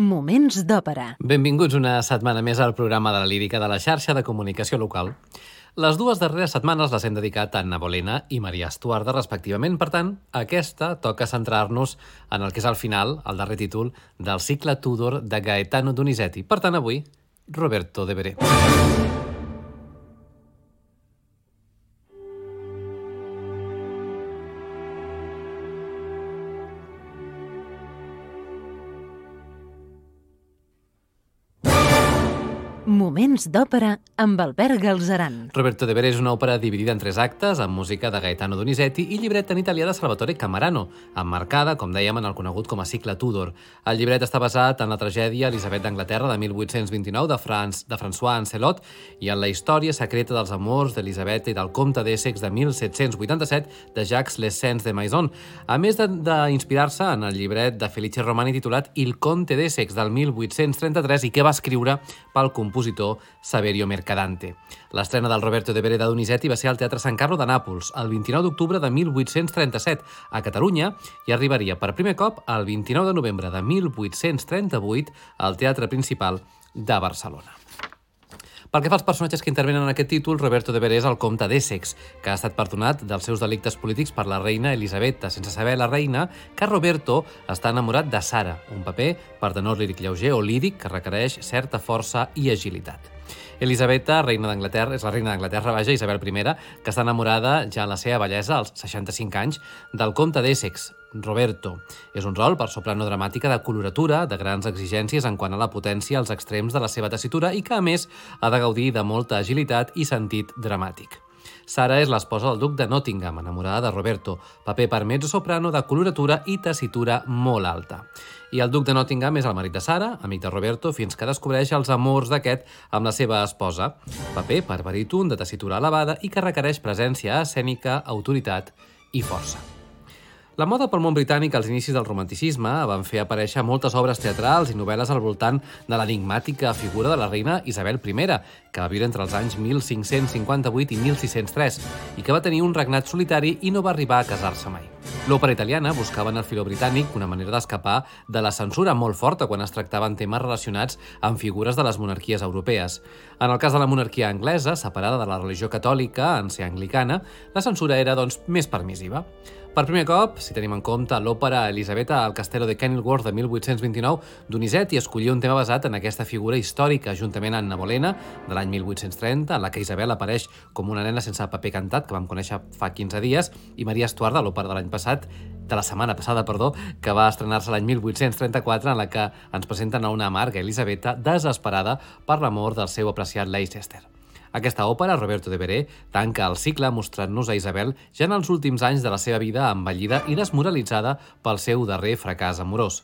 Moments d'òpera. Benvinguts una setmana més al programa de la lírica de la xarxa de comunicació local. Les dues darreres setmanes les hem dedicat a Anna Bolena i Maria Estuarda, respectivament. Per tant, aquesta toca centrar-nos en el que és al final, el darrer títol, del Cicle Tudor de Gaetano Donizetti. Per tant, avui, Roberto Devereux. Moments d'òpera amb Albert Galzeran. Roberto Devereux és una òpera dividida en tres actes, amb música de Gaetano Donizetti i llibret en italià de Salvatore Camarano, emmarcada, com dèiem, en el conegut com a Cicle Tudor. El llibret està basat en la tragèdia Elisabetta d'Anglaterra de 1829 de François Ancelot i en la història secreta dels amors d'Elisabetta i del Comte d'Essex de 1787 de Jacques Lesens de Maison. A més d'inspirar-se en el llibret de Felice Romani titulat Il Conte d'Essex del 1833 i que va escriure pel compositor Saverio Mercadante. L'estrena del Roberto Devereux de Donizetti va ser al Teatre Sant Carlo de Nàpols el 29 d'octubre de 1837 a Catalunya i arribaria per primer cop el 29 de novembre de 1838 al Teatre Principal de Barcelona. Pel que fa als personatges que intervenen en aquest títol, Roberto Devereux és el comte d'Essex, que ha estat perdonat dels seus delictes polítics per la reina Elisabetta, sense saber la reina que Roberto està enamorat de Sara, un paper per tenor líric lleuger o líric que requereix certa força i agilitat. Elisabetta, reina d'Anglaterra, és la reina d'Anglaterra, vaja, Isabel I, que està enamorada ja en la seva bellesa, als 65 anys, del comte d'Essex, Roberto. És un rol per soprano dramàtica de coloratura, de grans exigències en quant a la potència als extrems de la seva tessitura i que, a més, ha de gaudir de molta agilitat i sentit dramàtic. Sara és l'esposa del duc de Nottingham, enamorada de Roberto, paper per mezzosoprano de coloratura i tessitura molt alta. I el duc de Nottingham és el marit de Sara, amic de Roberto, fins que descobreix els amors d'aquest amb la seva esposa, paper per baríton de tessitura elevada i que requereix presència escènica, autoritat i força. La moda pel món britànic als inicis del romanticisme van fer aparèixer moltes obres teatrals i novel·les al voltant de l'enigmàtica figura de la reina Isabel I, que va viure entre els anys 1558 i 1603 i que va tenir un regnat solitari i no va arribar a casar-se mai. L'òpera italiana buscava en el filó britànic una manera d'escapar de la censura molt forta quan es tractaven temes relacionats amb figures de les monarquies europees. En el cas de la monarquia anglesa, separada de la religió catòlica en ser anglicana, la censura era, doncs, més permissiva. Per primer cop, si tenim en compte l'òpera Elisabetta al el castell de Kenilworth de 1829, Donizetti escollia un tema basat en aquesta figura històrica, juntament amb Anna Bolena, de l'any 1830, en la que Isabel apareix com una nena sense paper cantat, que vam conèixer fa 15 dies, i Maria Estuarda, l'òpera de la setmana passada, que va estrenar-se l'any 1834, en la que ens presenten a una amarga Elisabetta desesperada per la mort del seu apreciat Leicester. Aquesta òpera, Roberto Devereux, tanca el cicle mostrant-nos a Isabel ja en els últims anys de la seva vida envellida i desmoralitzada pel seu darrer fracàs amorós.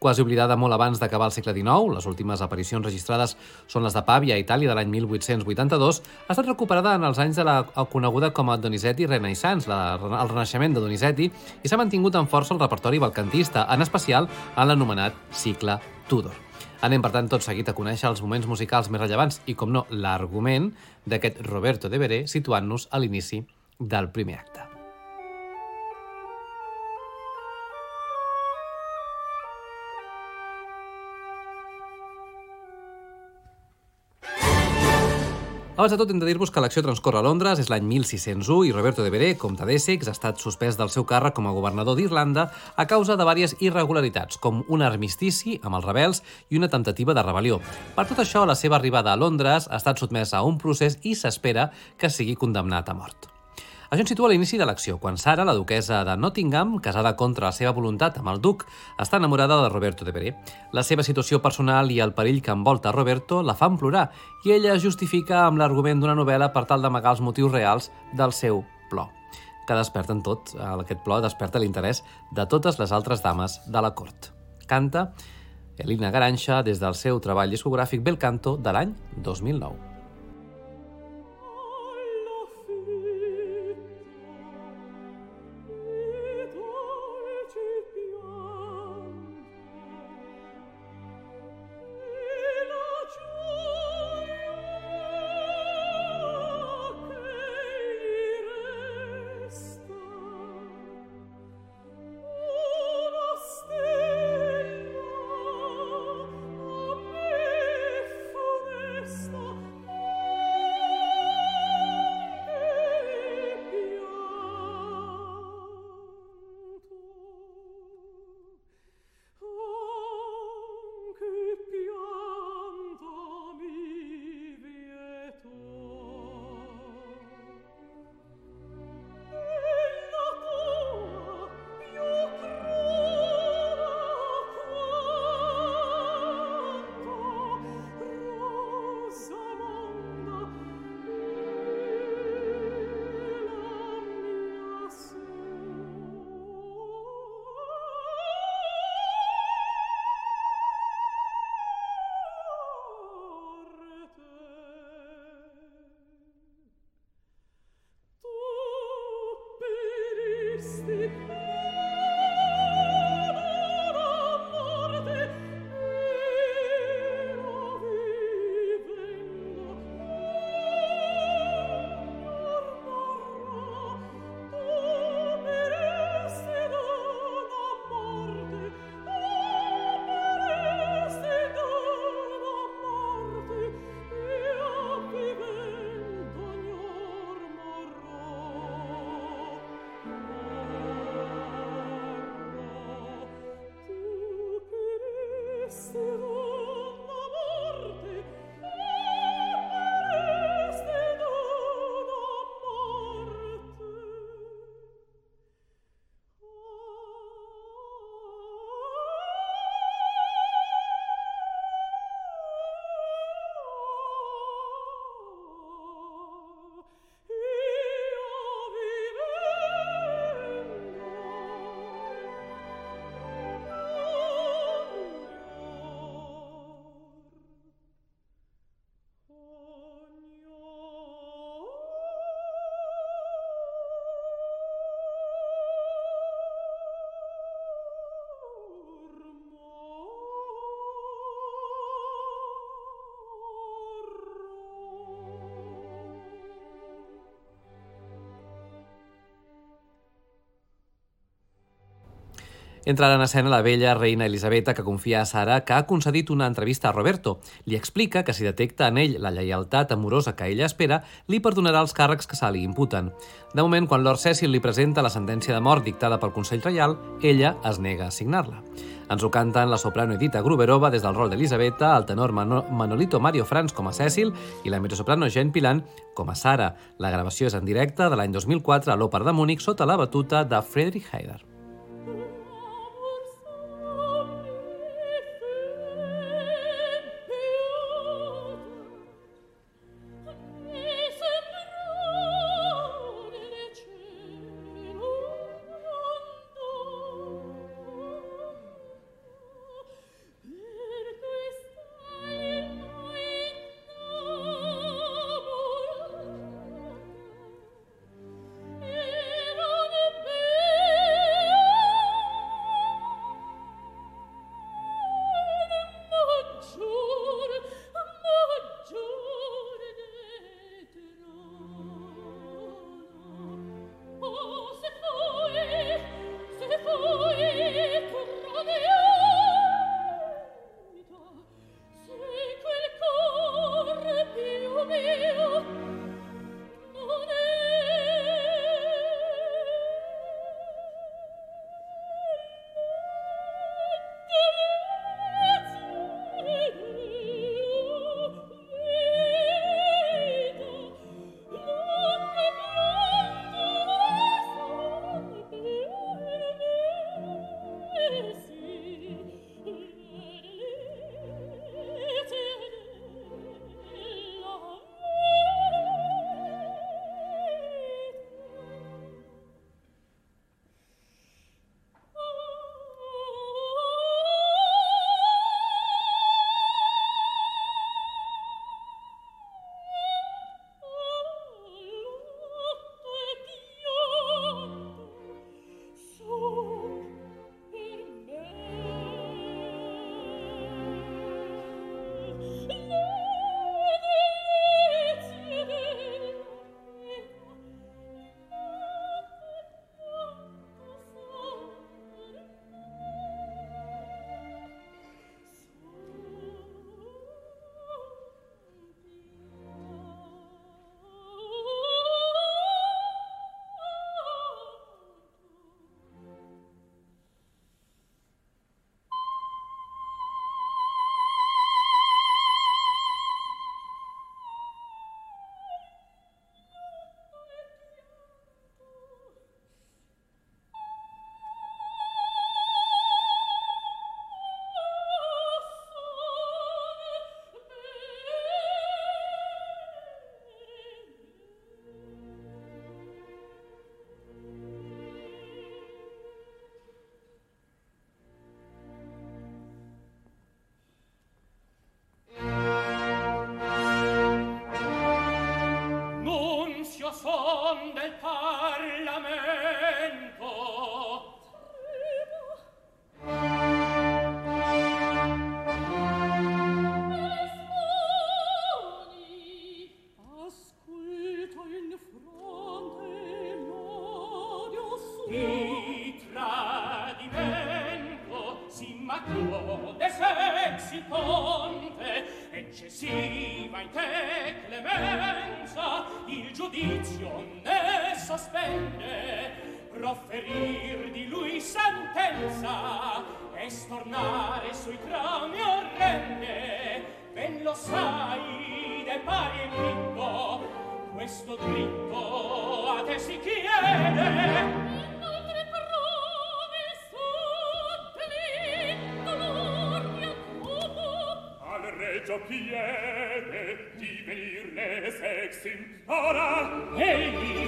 Quasi oblidada molt abans d'acabar el segle XIX, les últimes aparicions registrades són les de Pavia, Itàlia, de l'any 1882, ha estat recuperada en els anys de la coneguda com a Donizetti Renaissance, el renaixement de Donizetti, i s'ha mantingut en força el repertori belcantista, en especial en l'anomenat Cicle Tudor. Anem, per tant, tot seguit a conèixer els moments musicals més rellevants i, com no, l'argument d'aquest Roberto Devereux, situant-nos a l'inici del primer acte. Abans de tot, hem de dir-vos que l'acció transcorre a Londres, és l'any 1601 i Roberto Devereux, comte d'Essex, ha estat suspès del seu càrrec com a governador d'Irlanda a causa de diverses irregularitats, com un armistici amb els rebels i una temptativa de rebel·lió. Per tot això, la seva arribada a Londres ha estat sotmesa a un procés i s'espera que sigui condemnat a mort. Això ens situa a l'inici de l'acció, quan Sara, la duquessa de Nottingham, casada contra la seva voluntat amb el duc, està enamorada de Roberto Devereux. La seva situació personal i el perill que envolta Roberto la fan plorar i ella es justifica amb l'argument d'una novel·la per tal d'amagar els motius reals del seu plor, que desperten tot, aquest plor desperta l'interès de totes les altres dames de la cort. Canta Elina Garanxa des del seu treball discogràfic Bel Canto de l'any 2009. Entra en escena la vella reina Elisabetta, que confia a Sara que ha concedit una entrevista a Roberto. Li explica que si detecta en ell la lleialtat amorosa que ella espera, li perdonarà els càrrecs que se li imputen. De moment, quan Lord Cecil li presenta la sentència de mort dictada pel Consell Reial, ella es nega a signar-la. Ens ho canten la soprano Edita Gruberova des del rol d'Elisabetta, el tenor Manolito Mario Franz com a Cecil i la mezzosoprano Jean Piland com a Sara. La gravació és en directe de l'any 2004 a l'Òpera de Múnich sota la batuta de Friedrich Heider. recitante, eccessiva in te clemenza, il giudizio ne sospende. Profferir di lui sentenza e stornare sui crami orrende, ben lo sai de pari in vinto, questo dritto a te si chiede. Piede di venir le sexim ora egli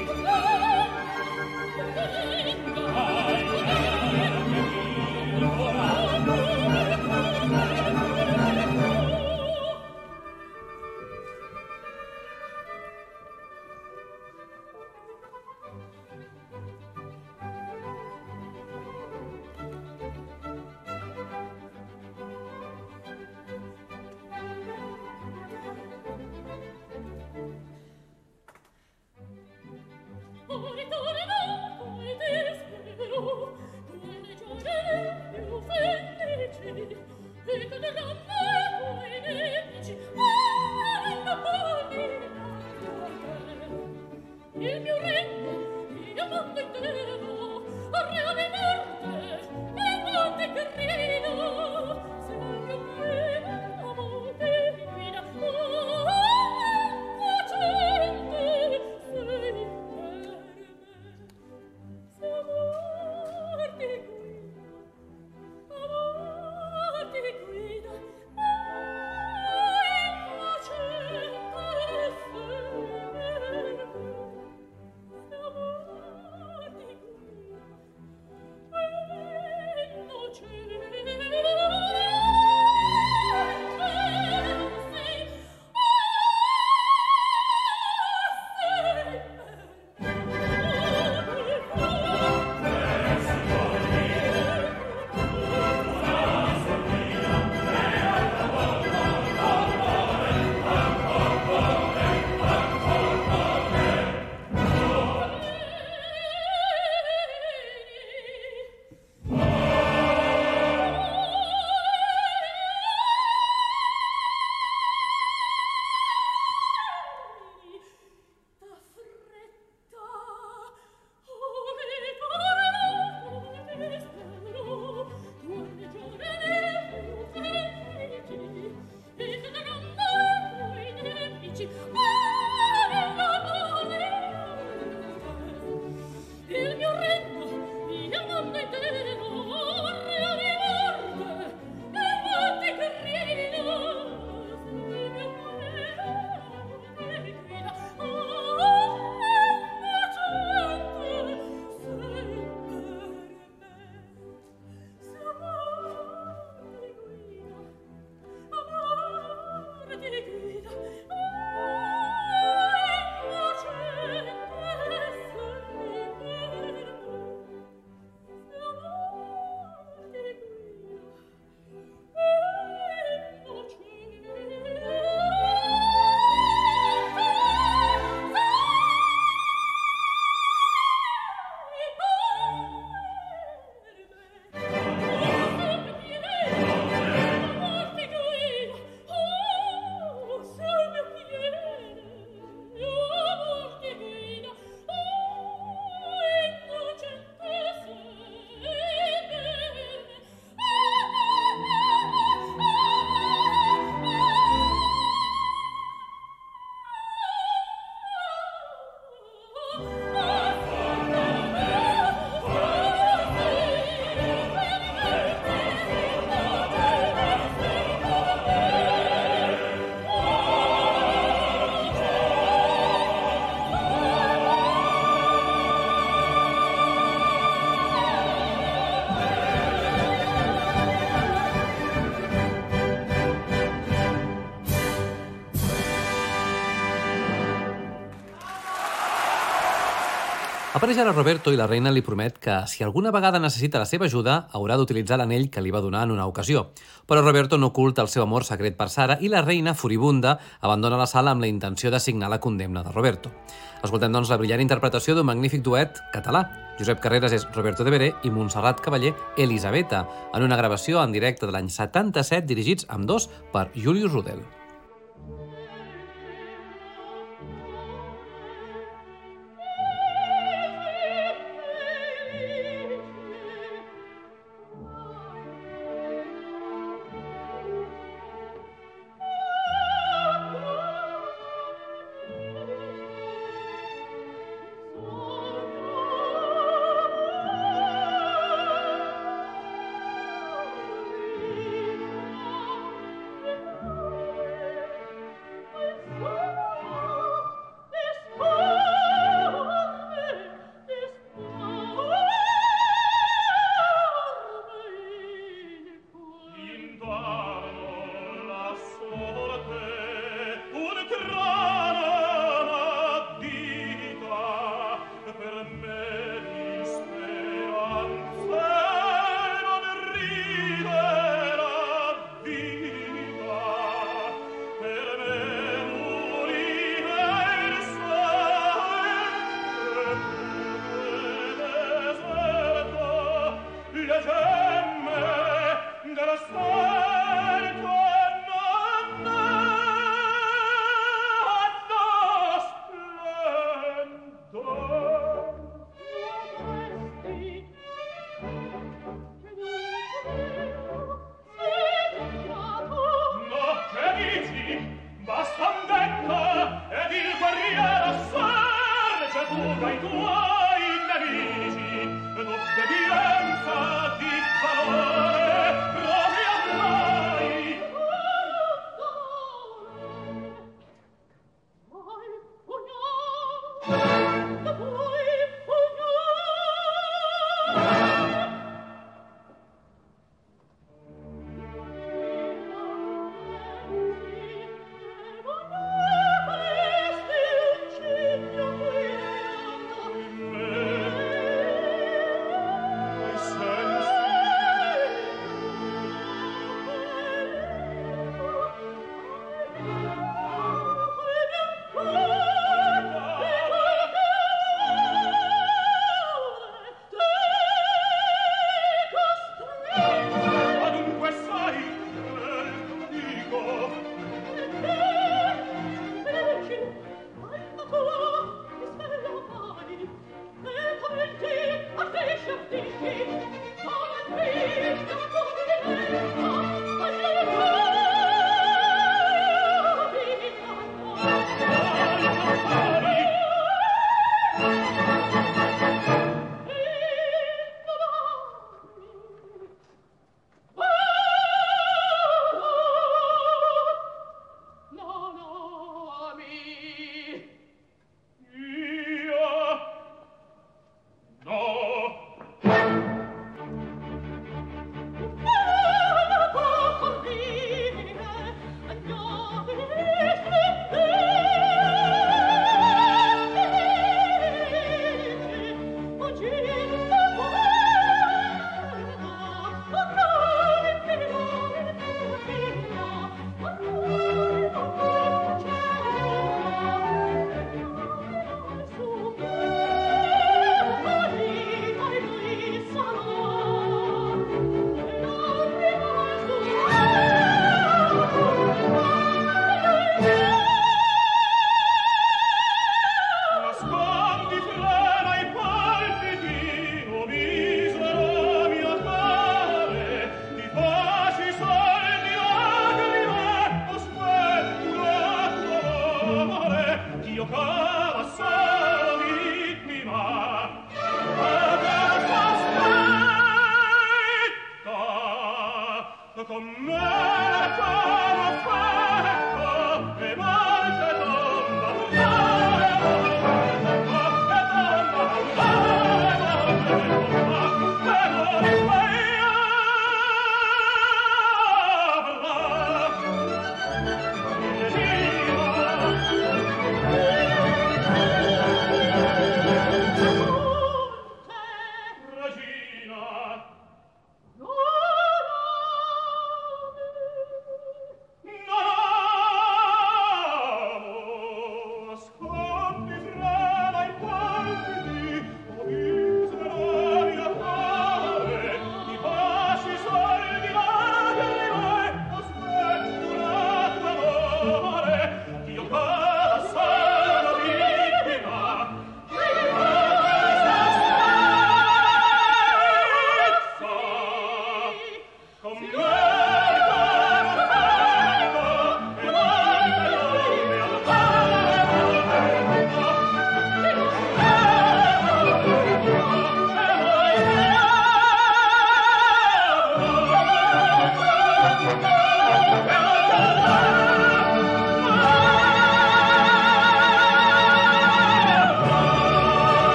Apareix ara Roberto i la reina li promet que, si alguna vegada necessita la seva ajuda, haurà d'utilitzar l'anell que li va donar en una ocasió. Però Roberto no oculta el seu amor secret per Sara i la reina, furibunda, abandona la sala amb la intenció de signar la condemna de Roberto. Escoltem, doncs, la brillant interpretació d'un magnífic duet català. Josep Carreras és Roberto Devereux i Montserrat Caballé, Elisabetta, en una gravació en directe de l'any 77, dirigits amb dos per Julius Rodel.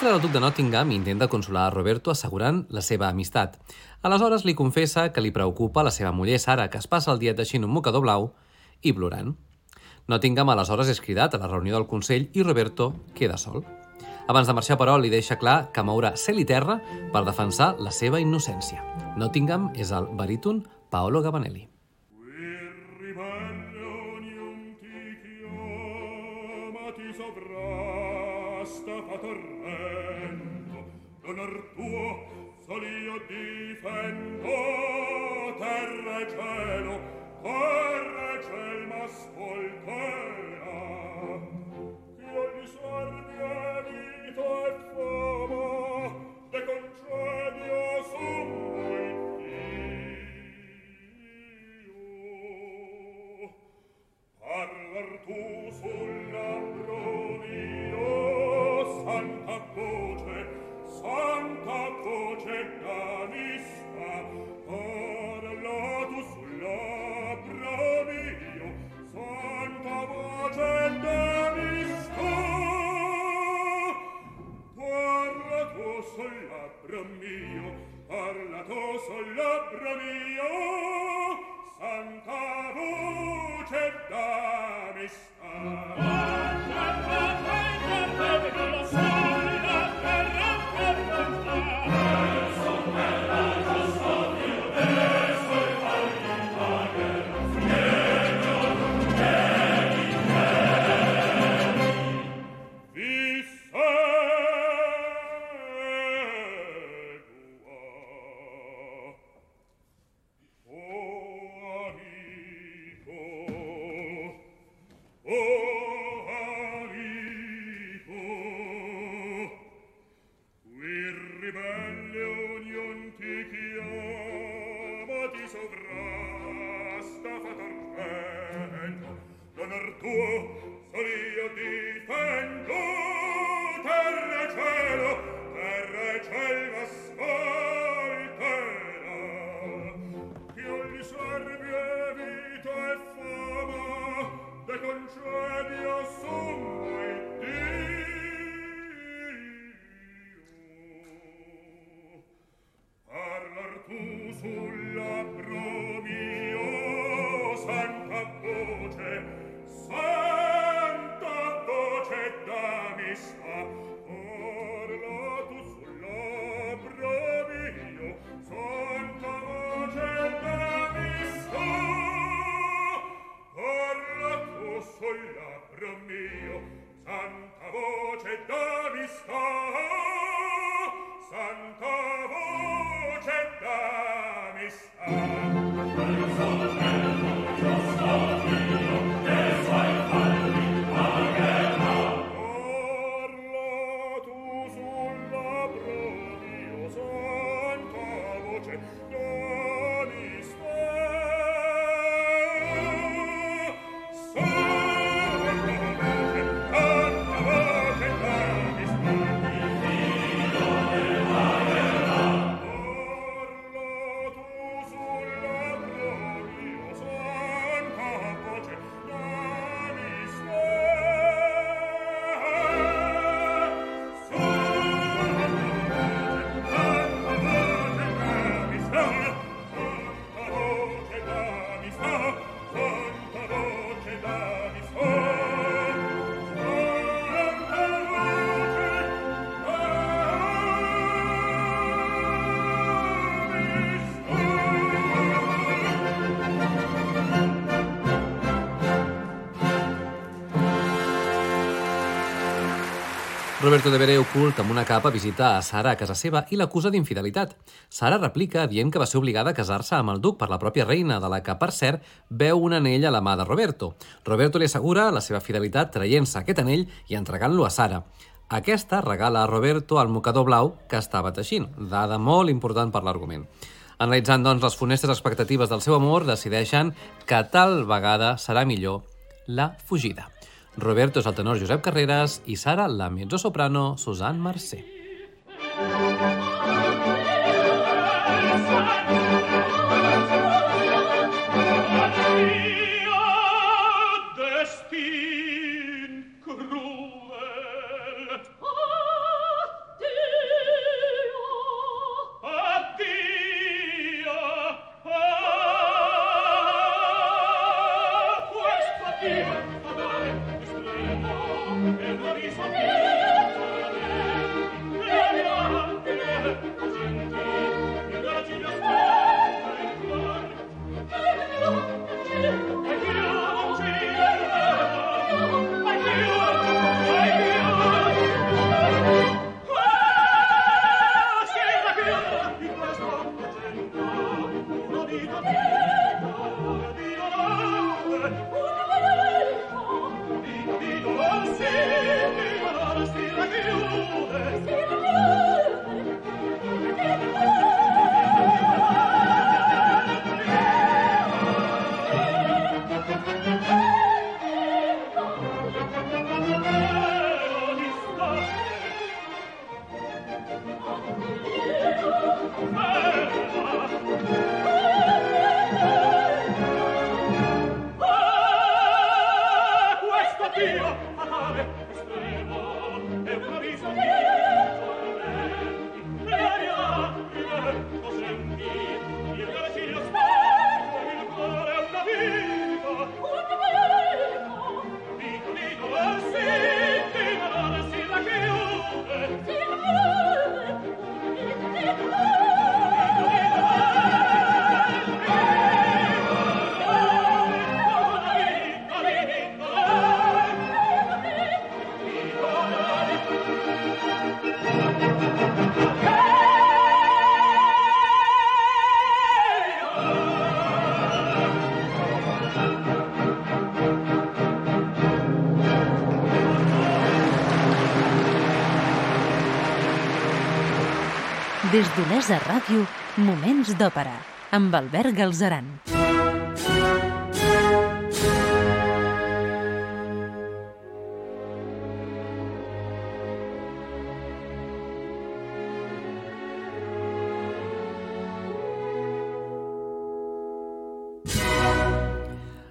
Entra el duc de Nottingham i intenta consolar a Roberto assegurant la seva amistat. Aleshores li confessa que li preocupa la seva muller Sara, que es passa el dia teixint un mocador blau i plorant. Nottingham aleshores és cridat a la reunió del Consell i Roberto queda sol. Abans de marxar, però, li deixa clar que mourà cel i terra per defensar la seva innocència. Nottingham és el baríton Paolo Gavanelli. Roberto Devereux, ocult amb una capa, visita a Sara a casa seva i l'acusa d'infidelitat. Sara replica dient que va ser obligada a casar-se amb el duc per la pròpia reina, de la que, per cert, veu un anell a la mà de Roberto. Roberto li assegura la seva fidelitat traient-se aquest anell i entregant-lo a Sara. Aquesta regala a Roberto el mocador blau que estava teixint, dada molt important per l'argument. Analitzant, doncs, les funestes expectatives del seu amor, decideixen que tal vegada serà millor la fugida. Roberto és el tenor Josep Carreras i Sara, la mezzosoprano Susana Marsé. Des d'Olès a Ràdio, Moments d'òpera, amb Albert Galzeran.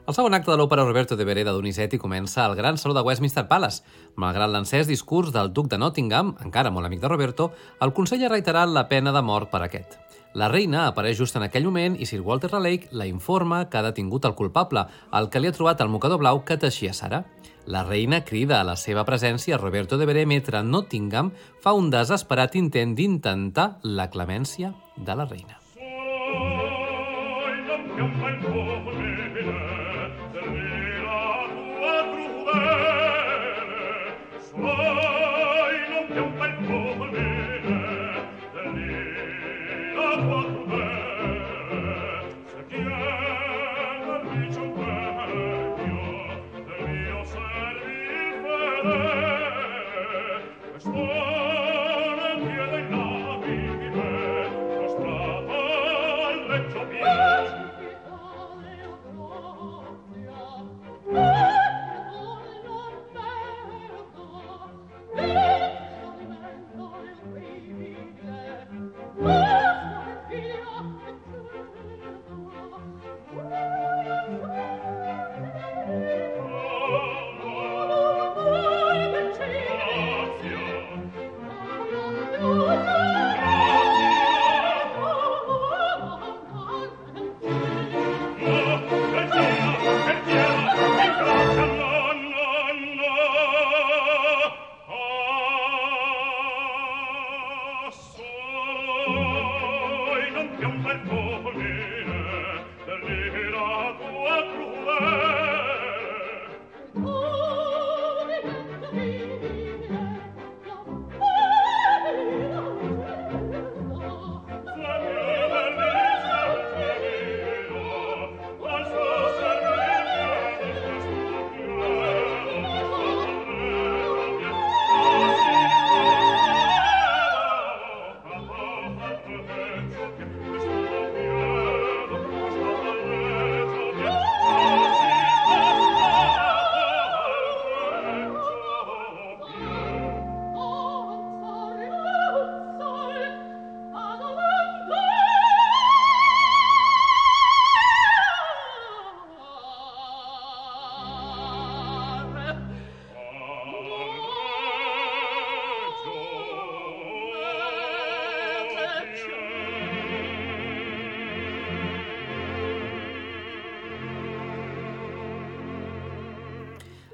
El segon acte de l'òpera Roberto Devereux de Donizetti comença al gran saló de Westminster Palace. Malgrat l'encès discurs del duc de Nottingham, encara molt amic de Roberto, el consell ha reiterat la pena de mort per aquest. La reina apareix just en aquell moment i Sir Walter Raleigh la informa que ha detingut el culpable, el que li ha trobat el mocador blau que teixia Sara. La reina crida a la seva presència a Roberto Devereux mentre Nottingham fa un desesperat intent d'intentar la clemència de la reina.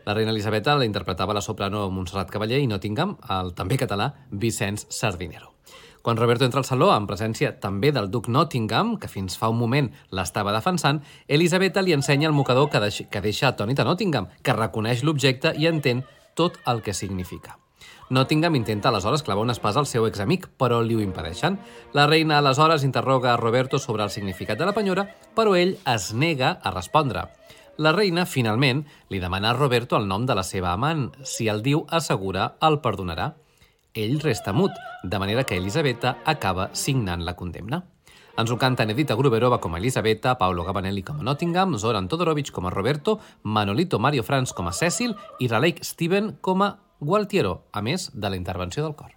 La reina Elisabetta la interpretava la soprano Montserrat Caballé i Nottingham, el també català Vicenç Sardinero. Quan Roberto entra al saló, en presència també del duc Nottingham, que fins fa un moment l'estava defensant, Elisabetta li ensenya el mocador que deixa atònit a Nottingham, que reconeix l'objecte i entén tot el que significa. Nottingham intenta aleshores clavar una espasa al seu examic, però li ho impedeixen. La reina aleshores interroga a Roberto sobre el significat de la penyora, però ell es nega a respondre. La reina, finalment, li demana a Roberto el nom de la seva amant. Si el diu, assegura, el perdonarà. Ell resta mut, de manera que Elisabetta acaba signant la condemna. Ens ho canten Edita Gruberova com a Elisabetta, Paolo Gavanelli com a Nottingham, Zoran Todorovic com a Roberto, Manolito Mario Franz com a Cecil i Raleigh Steven com a Gualtiero, a més de la intervenció del cor.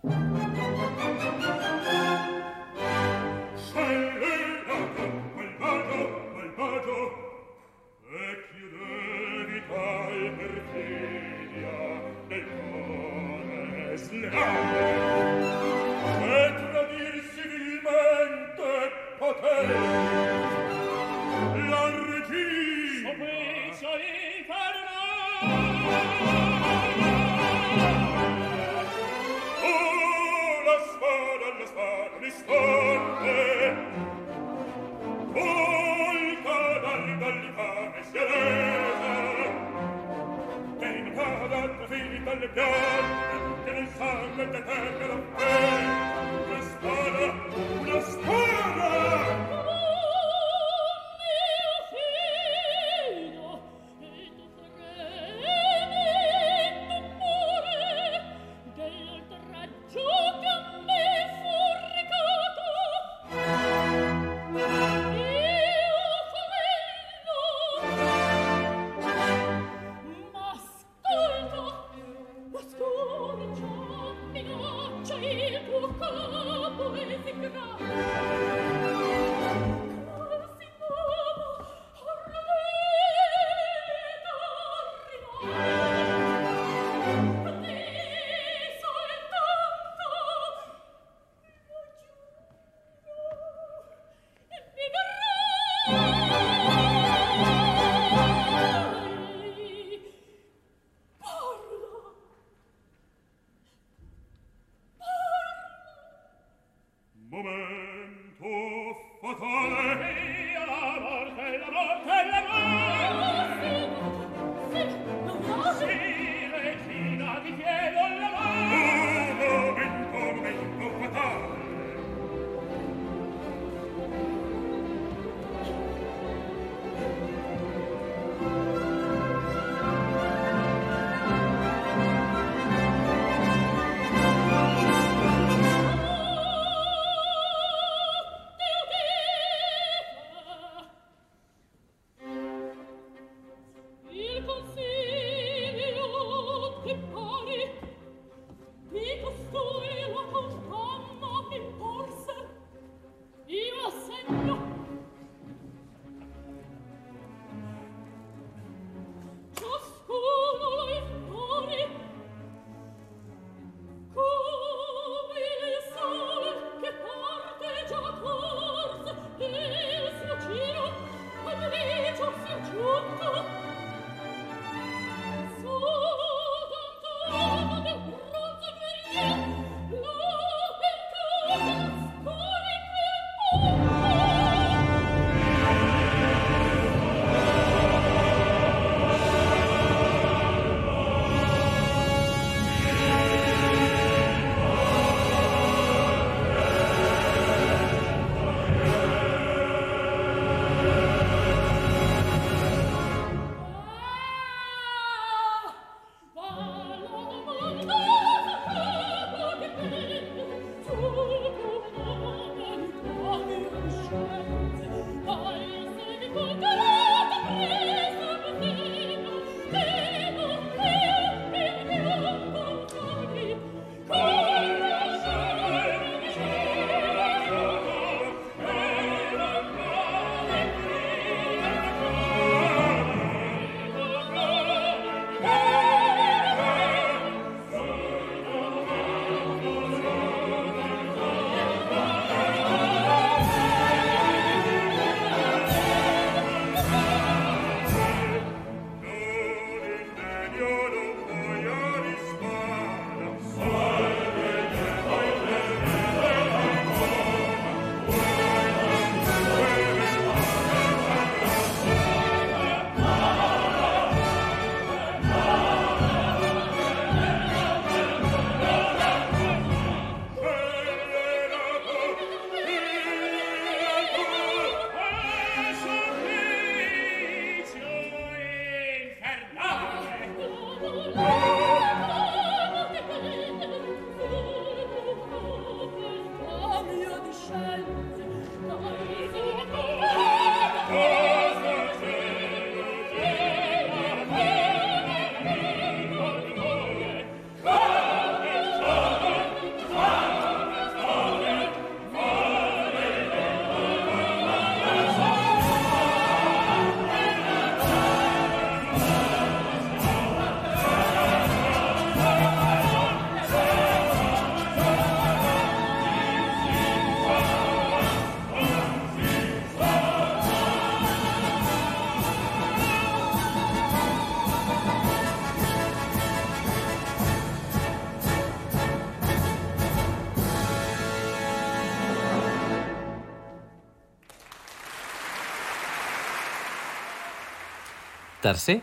tercer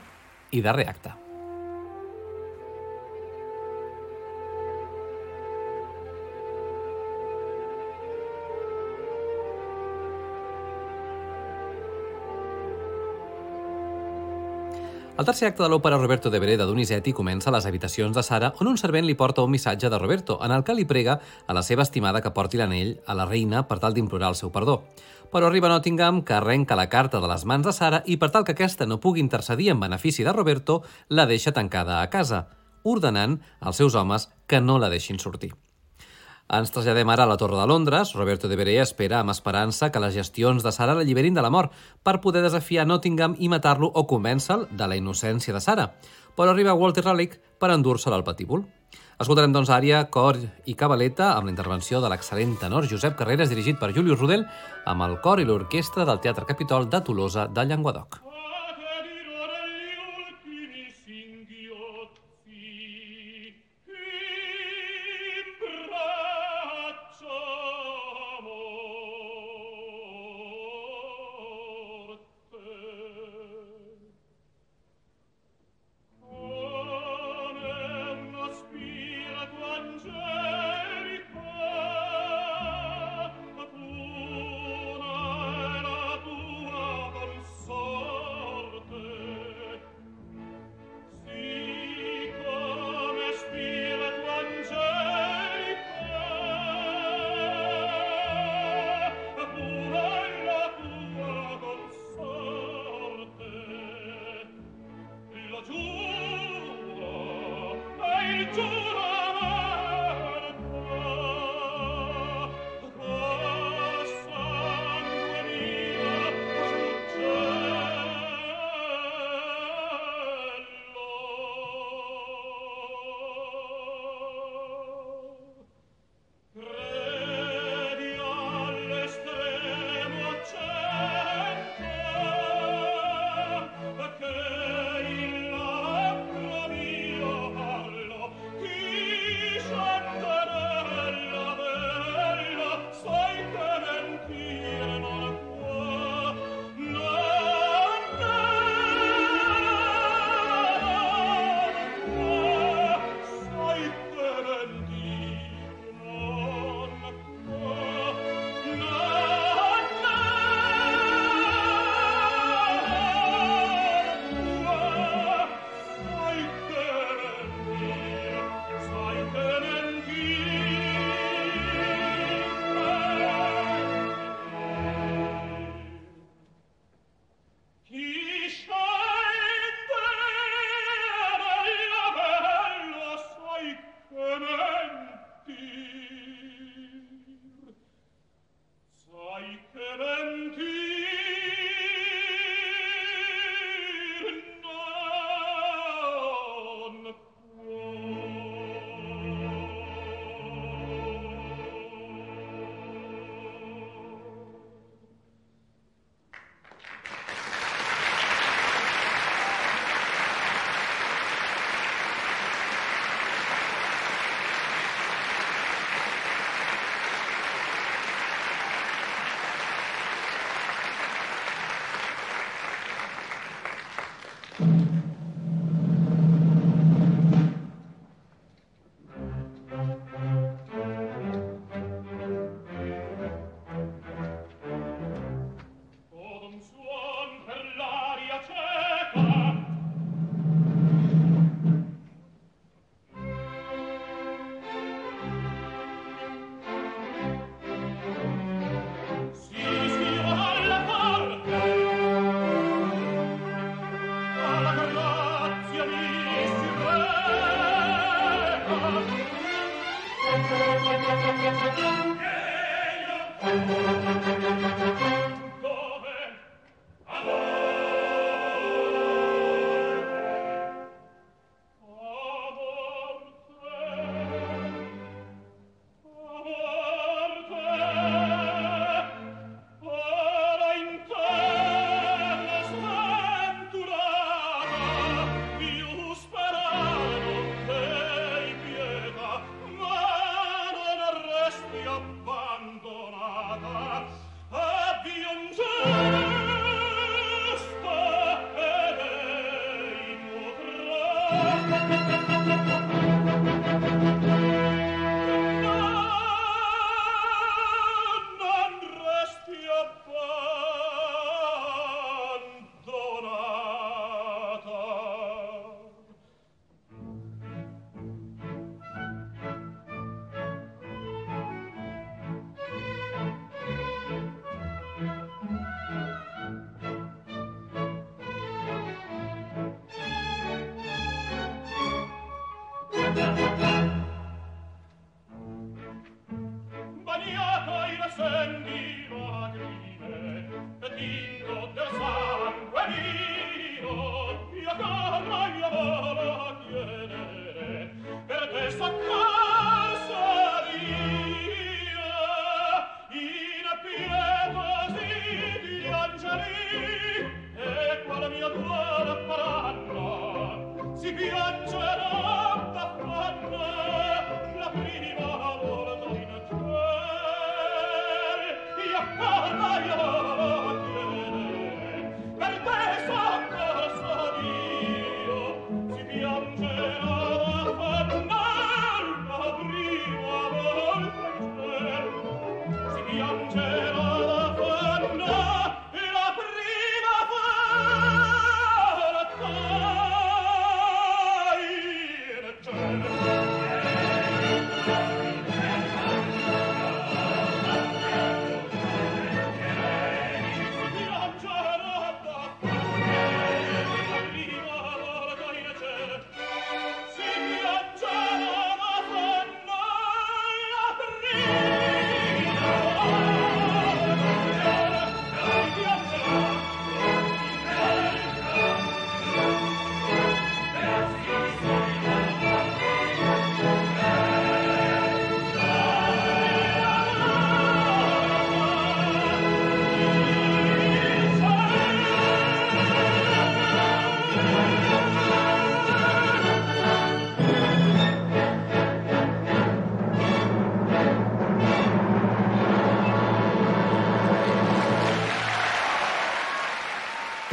i darrer acte. El tercer acte de l'òpera Roberto Devereux de Donizetti comença a les habitacions de Sara, on un servent li porta un missatge de Roberto, en el que li prega a la seva estimada que porti l'anell a la reina per tal d'implorar el seu perdó. Però arriba Nottingham, que arrenca la carta de les mans de Sara i, per tal que aquesta no pugui intercedir en benefici de Roberto, la deixa tancada a casa, ordenant als seus homes que no la deixin sortir. Ens traslladem ara a la Torre de Londres. Roberto Devereux espera amb esperança que les gestions de Sara l'alliberin de la mort per poder desafiar Nottingham i matar-lo o convèncer-lo de la innocència de Sara. Però arriba Walter Raleigh per endur-se'l al patíbul. Escoltarem, doncs, ària, cor i cabaleta amb la intervenció de l'excel·lent tenor Josep Carreras, dirigit per Julius Rodel, amb el cor i l'orquestra del Teatre Capitol de Tolosa de Llenguadoc. Abbandonato, abbi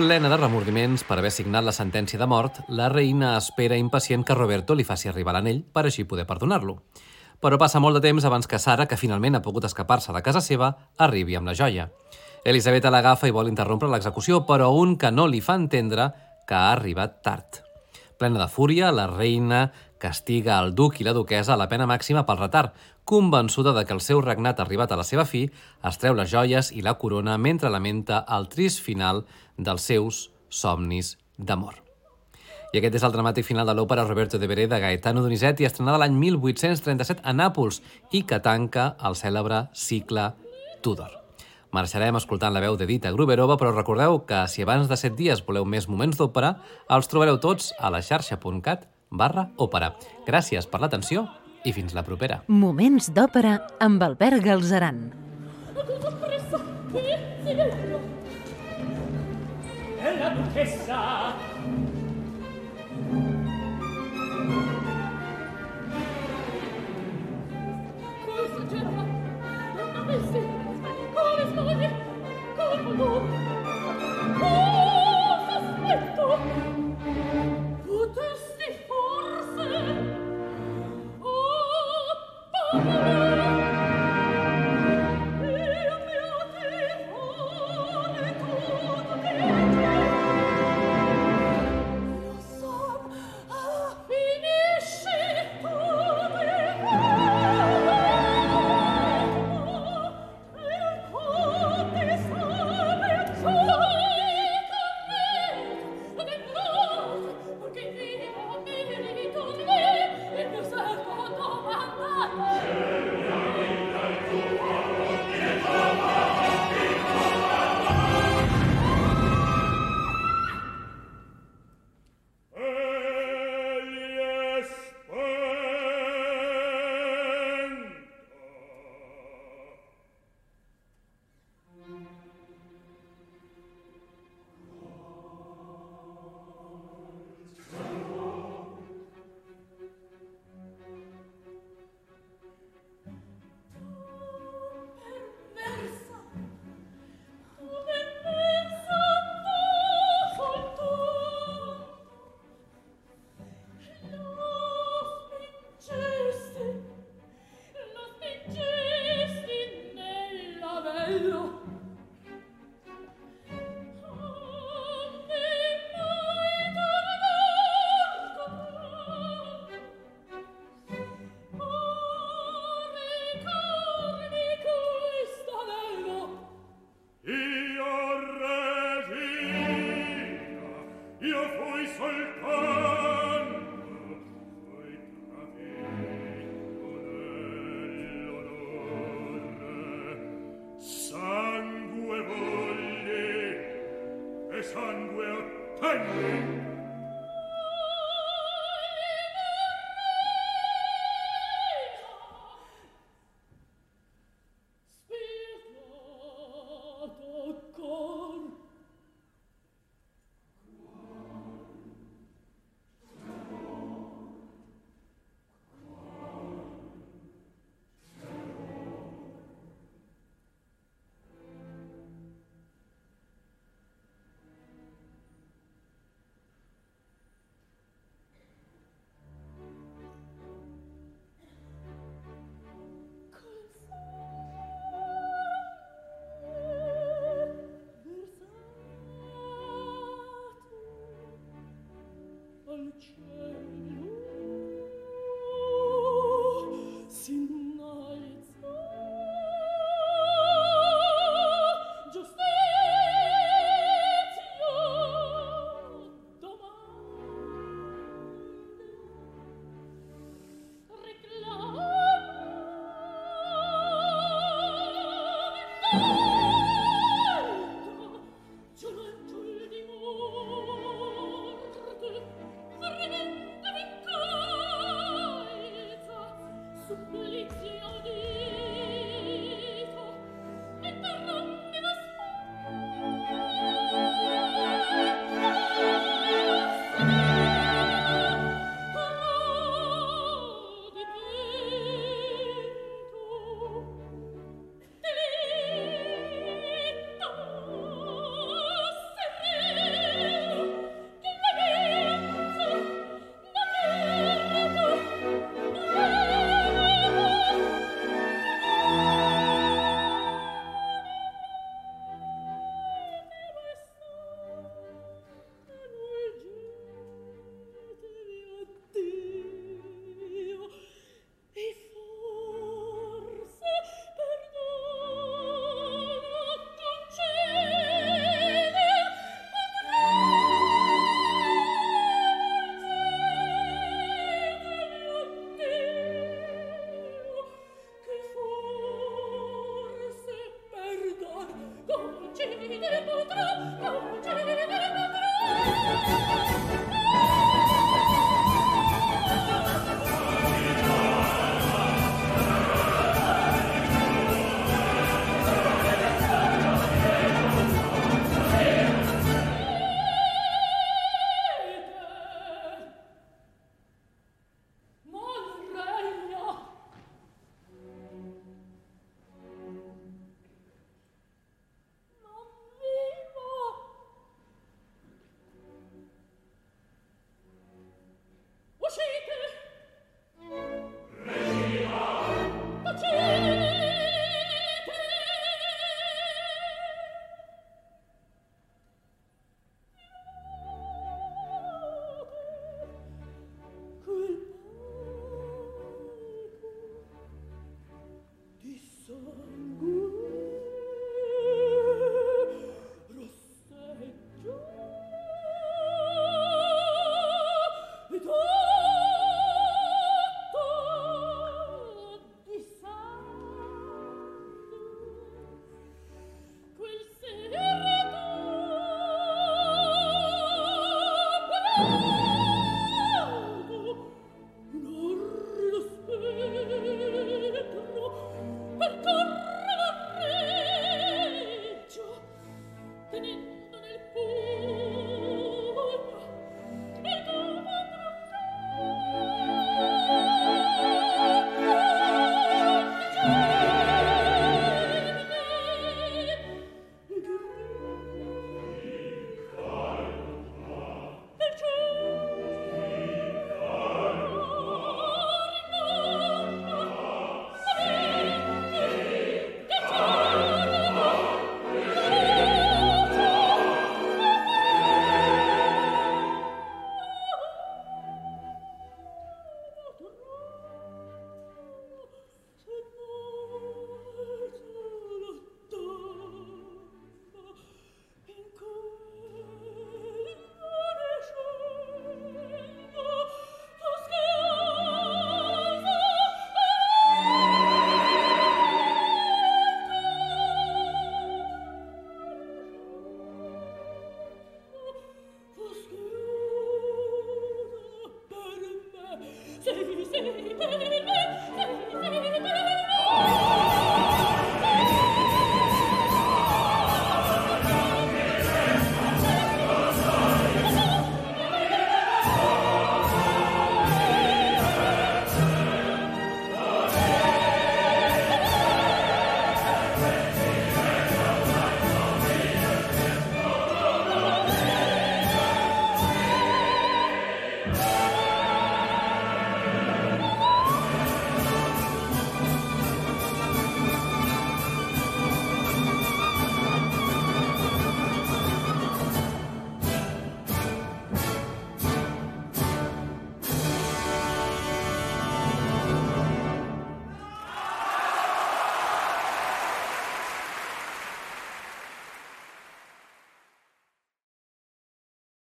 Plena de remordiments per haver signat la sentència de mort, la reina espera impacient que Roberto li faci arribar l'anell per així poder perdonar-lo. Però passa molt de temps abans que Sara, que finalment ha pogut escapar-se de casa seva, arribi amb la joia. Elisabetta l'agafa i vol interrompre l'execució, però un que no li fa entendre que ha arribat tard. Plena de fúria, la reina castiga el duc i la duquesa a la pena màxima pel retard, convençuda de que el seu regnat arribat a la seva fi, es treu les joies i la corona mentre lamenta el trist final dels seus somnis d'amor. I aquest és el dramàtic final de l'òpera Roberto Devereux de Gaetano Donizetti, estrenada l'any 1837 a Nàpols i que tanca el cèlebre cicle Tudor. Marxarem escoltant la veu d'Edita Gruberova, però recordeu que si abans de 7 dies voleu més moments d'òpera, els trobareu tots a la xarxa.cat/òpera. Gràcies per l'atenció i fins la propera. Moments d'òpera amb Albert Galzeran. La duquesa Supplicio di